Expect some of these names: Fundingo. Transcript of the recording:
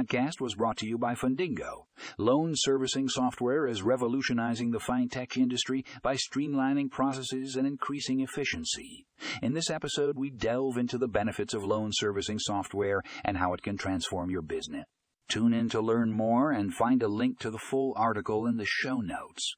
podcast was brought to you by Fundingo. Loan servicing software is revolutionizing the fintech industry by streamlining processes and increasing efficiency. In this episode, we delve into the benefits of loan servicing software and how it can transform your business. Tune in to learn more and find a link to the full article in the show notes.